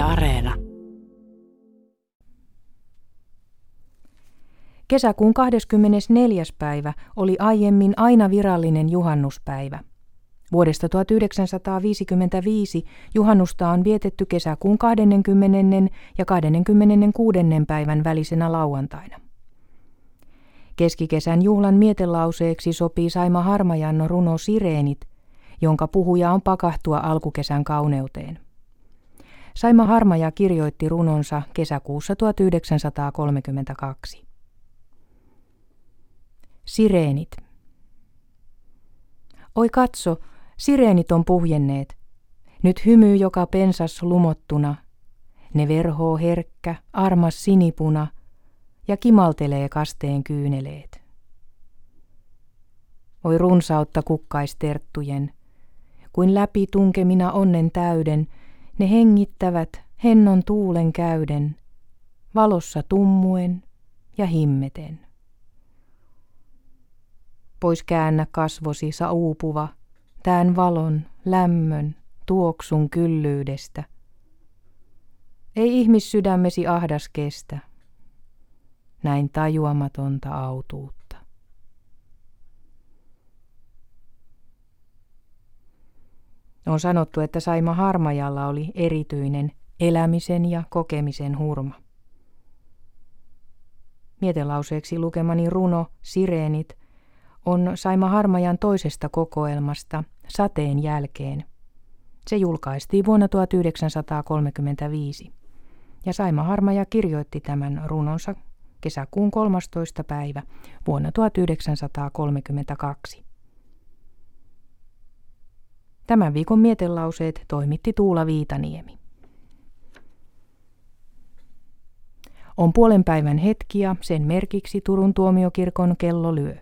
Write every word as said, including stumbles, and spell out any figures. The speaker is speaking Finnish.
Yle Areena. Kesäkuun kahdeskymmenesneljäs päivä oli aiemmin aina virallinen juhannuspäivä. Vuodesta tuhatyhdeksänsataaviisikymmentäviisi juhannusta on vietetty kesäkuun kaksikymmentä ja kaksikymmentäkuusi päivän välisenä lauantaina. Keskikesän juhlan mietelauseeksi sopii Saima Harmajan runo Sireenit, jonka puhuja on pakahtua alkukesän kauneuteen. Saima Harmaja kirjoitti runonsa kesäkuussa tuhatyhdeksänsataakolmekymmentäkaksi. Sireenit. Oi katso, sireenit on puhjenneet. Nyt hymyy joka pensas lumottuna. Ne verhoo herkkä, armas sinipuna ja kimaltelee kasteen kyyneleet. Oi runsautta kukkaisterttujen, kuin läpi tunkemina onnen täyden, ne hengittävät hennon tuulen käyden, valossa tummuen ja himmeten. Pois käännä kasvosi sa uupuva, tään valon, lämmön, tuoksun kyllyydestä. Ei ihmissydämesi ahdas kestä, näin tajuamatonta autuutta. On sanottu, että Saima Harmajalla oli erityinen elämisen ja kokemisen hurma. Mietelauseeksi lukemani runo Sireenit on Saima Harmajan toisesta kokoelmasta Sateen jälkeen. Se julkaistiin vuonna tuhatyhdeksänsataakolmekymmentäviisi ja Saima Harmaja kirjoitti tämän runonsa kesäkuun kolmastoista päivä vuonna tuhatyhdeksänsataakolmekymmentäkaksi. Tämän viikon mietelauseet toimitti Tuula Viitaniemi. On puolen päivän hetkiä, sen merkiksi Turun tuomiokirkon kello lyö.